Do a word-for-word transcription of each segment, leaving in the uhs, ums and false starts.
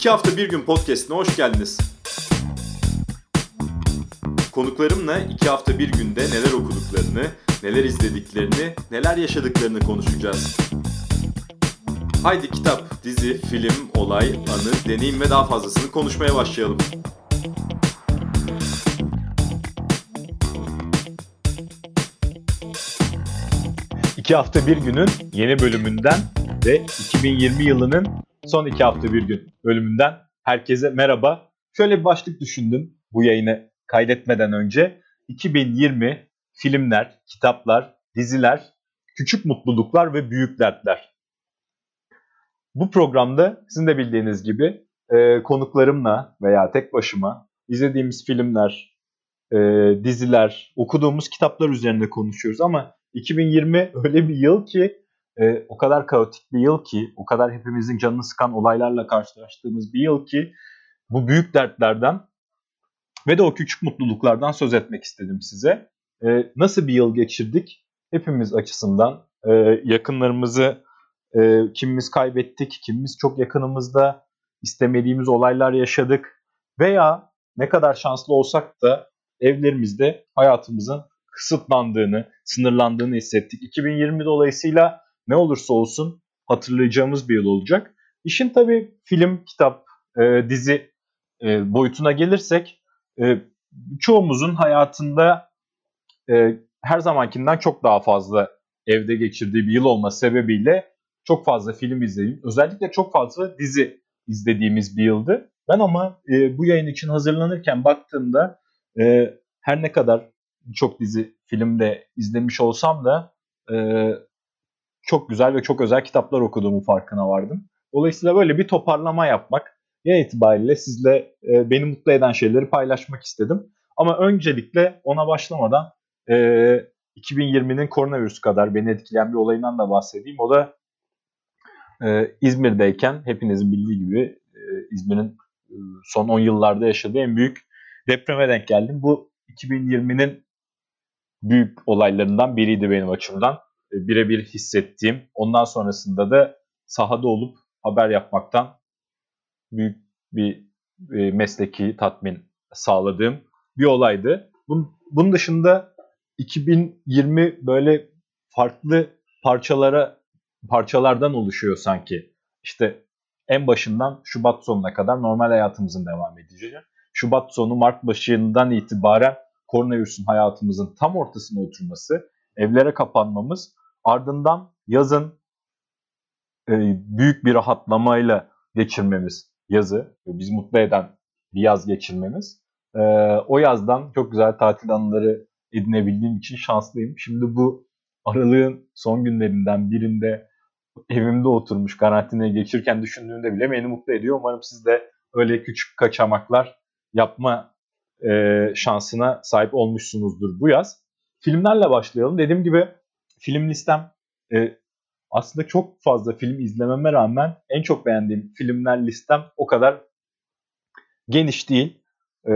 İki Hafta Bir Gün podcastine hoş geldiniz. Konuklarımla iki hafta bir günde neler okuduklarını, neler izlediklerini, neler yaşadıklarını konuşacağız. Haydi kitap, dizi, film, olay, anı, deneyim ve daha fazlasını konuşmaya başlayalım. İki Hafta Bir Gün'ün yeni bölümünden ve iki bin yirmi yılının son iki hafta bir gün bölümünden herkese merhaba. Şöyle bir başlık düşündüm bu yayını kaydetmeden önce. iki bin yirmi filmler, kitaplar, diziler, küçük mutluluklar ve büyük dertler. Bu programda sizin de bildiğiniz gibi e, konuklarımla veya tek başıma izlediğimiz filmler, e, diziler, okuduğumuz kitaplar üzerinde konuşuyoruz ama iki bin yirmi öyle bir yıl ki Ee, o kadar kaotik bir yıl ki, o kadar hepimizin canını sıkan olaylarla karşılaştığımız bir yıl ki bu büyük dertlerden ve de o küçük mutluluklardan söz etmek istedim size. Ee, nasıl bir yıl geçirdik? Hepimiz açısından e, yakınlarımızı e, kimimiz kaybettik, kimimiz çok yakınımızda, istemediğimiz olaylar yaşadık veya ne kadar şanslı olsak da evlerimizde hayatımızın kısıtlandığını, sınırlandığını hissettik. iki bin yirmi dolayısıyla ne olursa olsun hatırlayacağımız bir yıl olacak. İşin tabii film, kitap, e, dizi e, boyutuna gelirsek e, çoğumuzun hayatında e, her zamankinden çok daha fazla evde geçirdiği bir yıl olması sebebiyle çok fazla film izlediğim, özellikle çok fazla dizi izlediğimiz bir yıldı. Ben ama e, bu yayın için hazırlanırken baktığımda e, her ne kadar çok dizi, film de izlemiş olsam da e, çok güzel ve çok özel kitaplar okuduğumu farkına vardım. Dolayısıyla böyle bir toparlama yapmak, yine itibariyle sizle e, beni mutlu eden şeyleri paylaşmak istedim. Ama öncelikle ona başlamadan e, iki bin yirminin koronavirüs kadar beni etkileyen bir olayından da bahsedeyim. O da e, İzmir'deyken hepinizin bildiği gibi e, İzmir'in e, son on yıllarda yaşadığı en büyük depreme denk geldim. Bu iki bin yirminin büyük olaylarından biriydi benim açımdan. Birebir hissettiğim, ondan sonrasında da sahada olup haber yapmaktan büyük bir mesleki tatmin sağladığım bir olaydı. Bunun dışında iki bin yirmi böyle farklı parçalara parçalardan oluşuyor sanki. İşte en başından Şubat sonuna kadar normal hayatımızın devam edeceği. Şubat sonu, Mart başından itibaren koronavirüsün hayatımızın tam ortasına oturması, evlere kapanmamız, ardından yazın e, büyük bir rahatlamayla geçirmemiz, yazı, bizi mutlu eden bir yaz geçirmemiz. E, o yazdan çok güzel tatil anıları edinebildiğim için şanslıyım. Şimdi bu aralığın son günlerinden birinde evimde oturmuş karantinaya geçirken düşündüğümde bile beni mutlu ediyor. Umarım siz de öyle küçük kaçamaklar yapma e, şansına sahip olmuşsunuzdur bu yaz. Filmlerle başlayalım. Dediğim gibi film listem e, aslında çok fazla film izlememe rağmen en çok beğendiğim filmler listem o kadar geniş değil. E,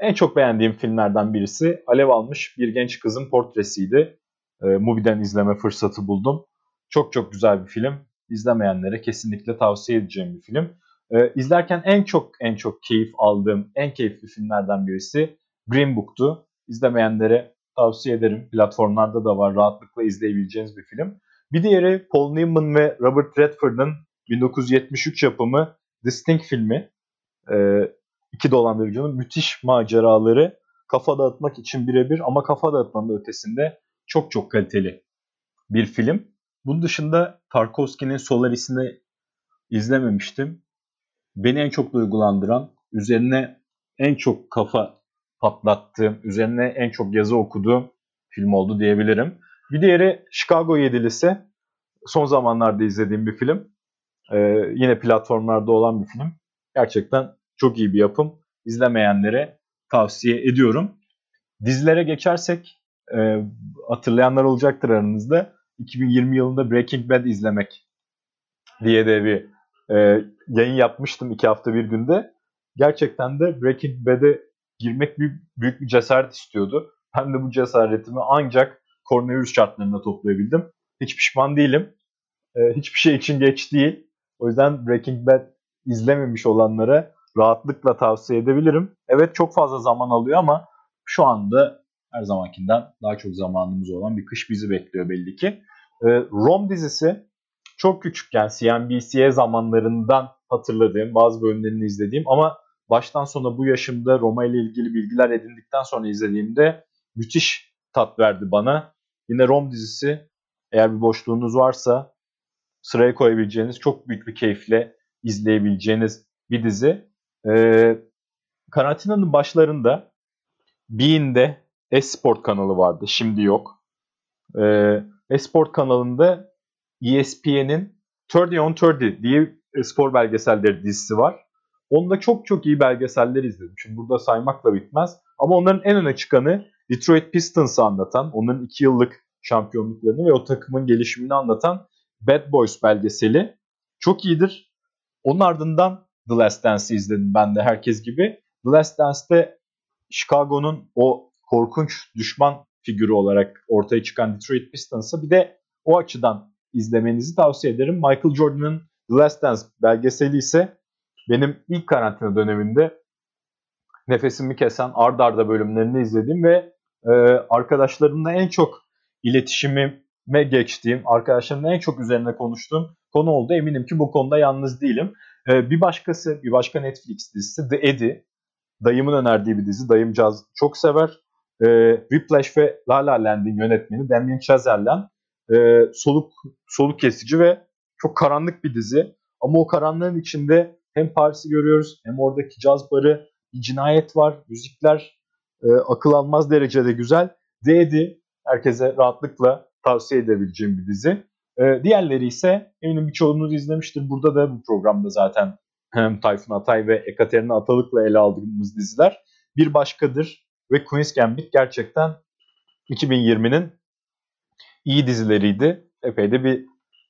en çok beğendiğim filmlerden birisi Alev Almış Bir Genç Kızın Portresiydi. E, Mubi'den izleme fırsatı buldum. Çok çok güzel bir film. İzlemeyenlere kesinlikle tavsiye edeceğim bir film. E, izlerken en çok en çok keyif aldığım, en keyifli filmlerden birisi Green Book'tu. İzlemeyenlere tavsiye ederim. Platformlarda da var. Rahatlıkla izleyebileceğiniz bir film. Bir diğeri Paul Newman ve Robert Redford'ın bin dokuz yüz yetmiş üç yapımı The Sting filmi. Ee, iki dolandırıcının müthiş maceraları kafa dağıtmak için birebir ama kafa dağıtmanın ötesinde çok çok kaliteli bir film. Bunun dışında Tarkovski'nin Solaris'ini izlememiştim. Beni en çok duygulandıran, üzerine en çok kafa patlattığım, üzerine en çok yazı okuduğum film oldu diyebilirim. Bir diğeri Chicago Yedilisi. Son zamanlarda izlediğim bir film. Ee, yine platformlarda olan bir film. Gerçekten çok iyi bir yapım. İzlemeyenlere tavsiye ediyorum. Dizilere geçersek e, hatırlayanlar olacaktır aranızda. iki bin yirmi yılında Breaking Bad izlemek diye de bir e, yayın yapmıştım iki hafta bir günde. Gerçekten de Breaking Bad'e girmek büyük, büyük bir cesaret istiyordu. Hem de bu cesaretimi ancak koronavirüs şartlarında toplayabildim. Hiç pişman değilim. Ee, hiçbir şey için geç değil. O yüzden Breaking Bad izlememiş olanlara rahatlıkla tavsiye edebilirim. Evet, çok fazla zaman alıyor ama şu anda her zamankinden daha çok zamanımız olan bir kış bizi bekliyor belli ki. Ee, Rome dizisi çok küçükken C N B C zamanlarından hatırladığım, bazı bölümlerini izlediğim ama baştan sona bu yaşımda Roma ile ilgili bilgiler edindikten sonra izlediğimde müthiş tat verdi bana. Yine Rome dizisi, eğer bir boşluğunuz varsa sıraya koyabileceğiniz, çok büyük bir keyifle izleyebileceğiniz bir dizi. Ee, karantinanın başlarında Bean'de Esport kanalı vardı. Şimdi yok. Ee, Esport kanalında E S P N'in otuz on otuz diye spor belgeselleri dizisi var. Onda çok çok iyi belgeseller izledim. Şimdi burada saymakla bitmez. Ama onların en öne çıkanı Detroit Pistons'ı anlatan, onların iki yıllık şampiyonluklarını ve o takımın gelişimini anlatan Bad Boys belgeseli. Çok iyidir. Onun ardından The Last Dance'i izledim ben de herkes gibi. The Last Dance'te Chicago'nun o korkunç düşman figürü olarak ortaya çıkan Detroit Pistons'ı bir de o açıdan izlemenizi tavsiye ederim. Michael Jordan'ın The Last Dance belgeseli ise benim ilk karantina döneminde nefesimi kesen ard arda bölümlerini izlediğim ve e, arkadaşlarımla en çok iletişimime geçtiğim, arkadaşlarımla en çok üzerine konuştuğum konu oldu. Eminim ki bu konuda yalnız değilim. E, bir başkası, bir başka Netflix dizisi The Eddy. Dayımın önerdiği bir dizi. Dayım caz çok sever. E, Whiplash ve La La Land'in yönetmeni Damien Chazelle'den e, soluk soluk kesici ve çok karanlık bir dizi. Ama o karanlığın içinde hem Paris'i görüyoruz, hem oradaki caz barı, bir cinayet var, müzikler e, akıl almaz derecede güzel. The Eddy, herkese rahatlıkla tavsiye edebileceğim bir dizi. E, diğerleri ise eminim birçoğunuz izlemiştir. Burada da bu programda zaten hem Tayfun Atay ve Ekaterina Atalık'la ele aldığımız diziler bir başkadır. Ve Queen's Gambit gerçekten iki bin yirminin iyi dizileriydi. Epey de bir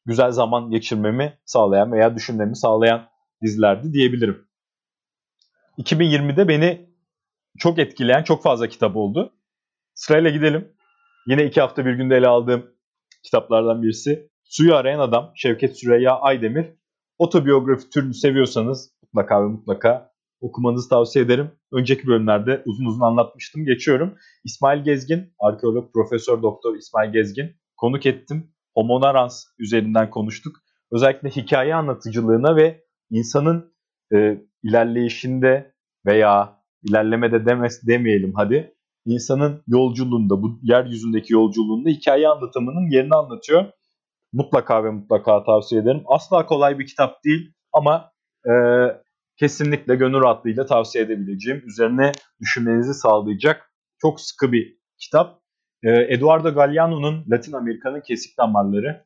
güzel zaman geçirmemi sağlayan veya düşünmemi sağlayan dizilerdi diyebilirim. iki bin yirmide beni çok etkileyen çok fazla kitap oldu. Sırayla gidelim. Yine iki hafta bir günde ele aldığım kitaplardan birisi Suyu Arayan Adam, Şevket Süreyya Aydemir. Otobiyografi türünü seviyorsanız mutlaka ve mutlaka okumanızı tavsiye ederim. Önceki bölümlerde uzun uzun anlatmıştım. Geçiyorum. İsmail Gezgin, arkeolog Profesör Doktor İsmail Gezgin konuk ettim. Homo narans üzerinden konuştuk. Özellikle hikaye anlatıcılığına ve insanın e, ilerleyişinde veya ilerlemede demes, demeyelim hadi, insanın yolculuğunda, bu yeryüzündeki yolculuğunda hikaye anlatımının yerini anlatıyor. Mutlaka ve mutlaka tavsiye ederim. Asla kolay bir kitap değil ama e, kesinlikle gönül rahatlığıyla tavsiye edebileceğim, üzerine düşünmenizi sağlayacak çok sıkı bir kitap. E, Eduardo Galeano'nun Latin Amerika'nın Kesik Damarları.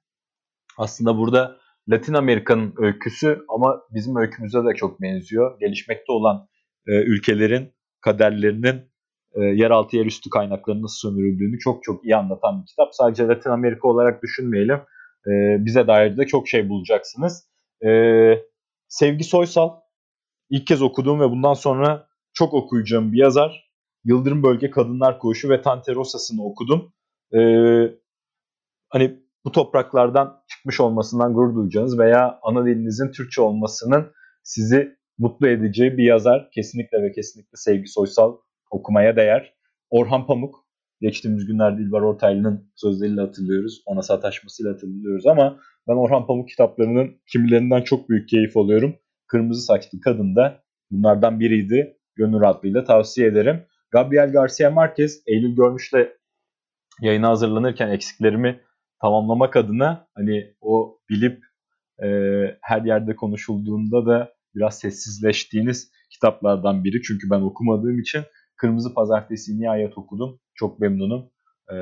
Aslında burada Latin Amerika'nın öyküsü ama bizim öykümüze de çok benziyor. Gelişmekte olan e, ülkelerin kaderlerinin e, yeraltı yerüstü kaynaklarının nasıl sömürüldüğünü çok çok iyi anlatan bir kitap. Sadece Latin Amerika olarak düşünmeyelim. E, bize dair de çok şey bulacaksınız. E, Sevgi Soysal, ilk kez okuduğum ve bundan sonra çok okuyacağım bir yazar. Yıldırım Bölge Kadınlar Koğuşu ve Tante Rosa'sını okudum. E, hani bu topraklardan çıkmış olmasından gurur duyacağınız veya ana dilinizin Türkçe olmasının sizi mutlu edeceği bir yazar. Kesinlikle ve kesinlikle Sevgi Soysal okumaya değer. Orhan Pamuk, geçtiğimiz günlerde İlber Ortaylı'nın sözleriyle hatırlıyoruz. Ona sataşmasıyla hatırlıyoruz ama ben Orhan Pamuk kitaplarının kimilerinden çok büyük keyif alıyorum. Kırmızı Saçlı Kadın da bunlardan biriydi. Gönül rahatlığıyla tavsiye ederim. Gabriel Garcia Marquez, Eylül Görmüş'le yayına hazırlanırken eksiklerimi tamamlamak adına hani o bilip e, her yerde konuşulduğunda da biraz sessizleştiğiniz kitaplardan biri. Çünkü ben okumadığım için Kırmızı Pazartesi nihayet okudum. Çok memnunum. E,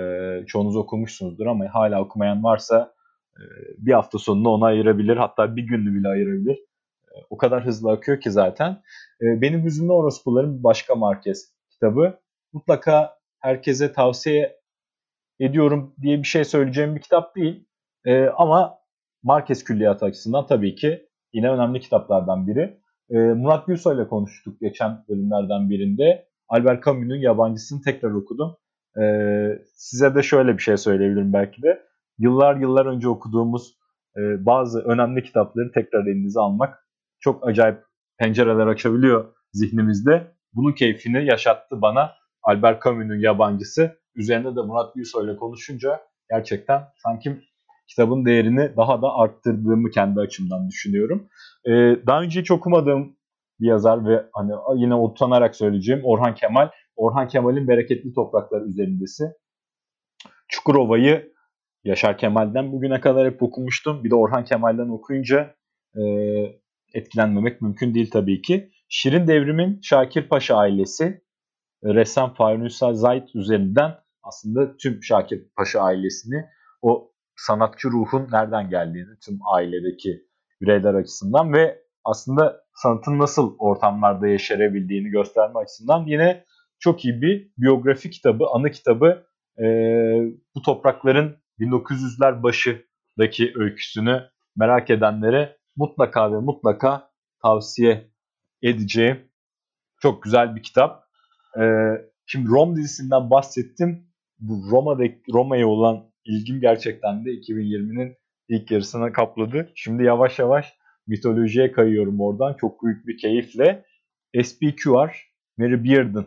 çoğunuz okumuşsunuzdur ama hala okumayan varsa e, bir hafta sonunu ona ayırabilir. Hatta bir gününü bile ayırabilir. E, o kadar hızlı akıyor ki zaten. E, Benim Hüzünlü Orospularım bir başka Marquez kitabı. Mutlaka herkese tavsiye ediyorum diye bir şey söyleyeceğim bir kitap değil. Ee, ama Marquez Külliyatı açısından tabii ki yine önemli kitaplardan biri. Ee, Murat Gülsoy ile konuştuk geçen bölümlerden birinde. Albert Camus'un Yabancısını tekrar okudum. Ee, size de şöyle bir şey söyleyebilirim belki de. Yıllar yıllar önce okuduğumuz e, bazı önemli kitapları tekrar elinize almak çok acayip pencereler açabiliyor zihnimizde. Bunun keyfini yaşattı bana Albert Camus'un Yabancısı. Üzerinde de Murat Gülsoy'la konuşunca gerçekten sanki kitabın değerini daha da arttırdığımı kendi açımdan düşünüyorum. Ee, daha önce hiç okumadığım bir yazar ve hani yine utanarak söyleyeceğim Orhan Kemal. Orhan Kemal'in Bereketli Topraklar Üzerindesi. Çukurova'yı Yaşar Kemal'den bugüne kadar hep okumuştum. Bir de Orhan Kemal'den okuyunca e, etkilenmemek mümkün değil tabii ki. Şirin Devrim'in Şakir Paşa ailesi. Ressam Farnüsa Zayt üzerinden aslında tüm Şakir Paşa ailesini, o sanatçı ruhun nereden geldiğini tüm ailedeki bireyler açısından ve aslında sanatın nasıl ortamlarda yeşerebildiğini gösterme açısından yine çok iyi bir biyografi kitabı, anı kitabı. E, bu toprakların bin dokuz yüzler başındaki öyküsünü merak edenlere mutlaka ve mutlaka tavsiye edeceğim çok güzel bir kitap. Ee, şimdi Rome dizisinden bahsettim. Bu Roma'daki, Roma'ya olan ilgim gerçekten de iki bin yirminin ilk yarısına kapladı. Şimdi yavaş yavaş mitolojiye kayıyorum oradan. Çok büyük bir keyifle. S P Q R, Mary Beard'ın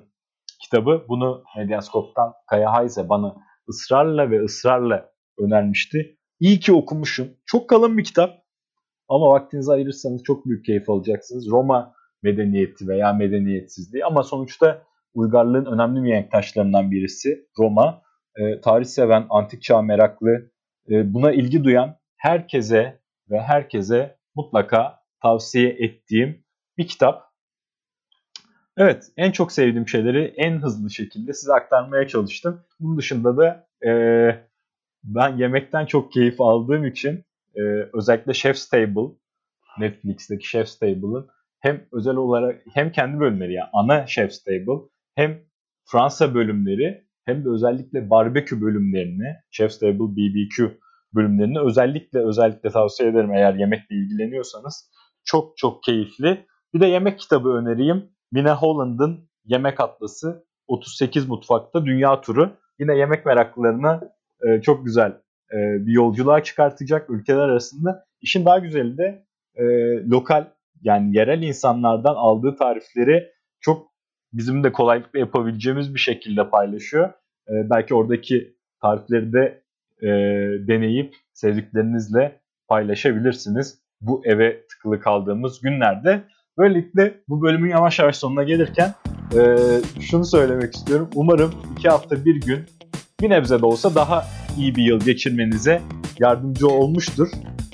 kitabı. Bunu Medyascope'tan Kaya Hayze bana ısrarla ve ısrarla önermişti. İyi ki okumuşum. Çok kalın bir kitap. Ama vaktinizi ayırırsanız çok büyük keyif alacaksınız. Roma medeniyeti veya medeniyetsizliği. Ama sonuçta uygarlığın önemli mihenk taşlarından birisi Roma. E, tarih seven, antik çağ meraklı, e, buna ilgi duyan herkese ve herkese mutlaka tavsiye ettiğim bir kitap. Evet, en çok sevdiğim şeyleri en hızlı şekilde size aktarmaya çalıştım. Bunun dışında da e, ben yemekten çok keyif aldığım için e, özellikle Chef's Table, Netflix'teki Chef's Table'ın hem özel olarak hem kendi bölümleri, yani ana Chef's Table, hem Fransa bölümleri hem de özellikle barbekü bölümlerini, Chef's Table B B Q bölümlerini özellikle özellikle tavsiye ederim eğer yemekle ilgileniyorsanız. Çok çok keyifli. Bir de yemek kitabı önereyim. Mina Holland'ın Yemek Atlası, otuz sekiz Mutfakta Dünya Turu. Yine yemek meraklılarına e, çok güzel e, bir yolculuğa çıkartacak ülkeler arasında. İşin daha güzeli de e, lokal, yani yerel insanlardan aldığı tarifleri çok bizim de kolaylıkla yapabileceğimiz bir şekilde paylaşıyor. Ee, belki oradaki tarifleri de e, deneyip sevdiklerinizle paylaşabilirsiniz. Bu eve tıkılı kaldığımız günlerde. Böylelikle bu bölümün yavaş yavaş sonuna gelirken e, şunu söylemek istiyorum. Umarım iki hafta bir gün bir nebze de olsa daha iyi bir yıl geçirmenize yardımcı olmuştur.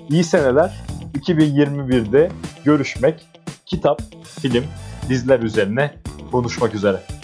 İyi seneler. iki bin yirmi birde görüşmek, kitap, film, diziler üzerine konuşmak üzere.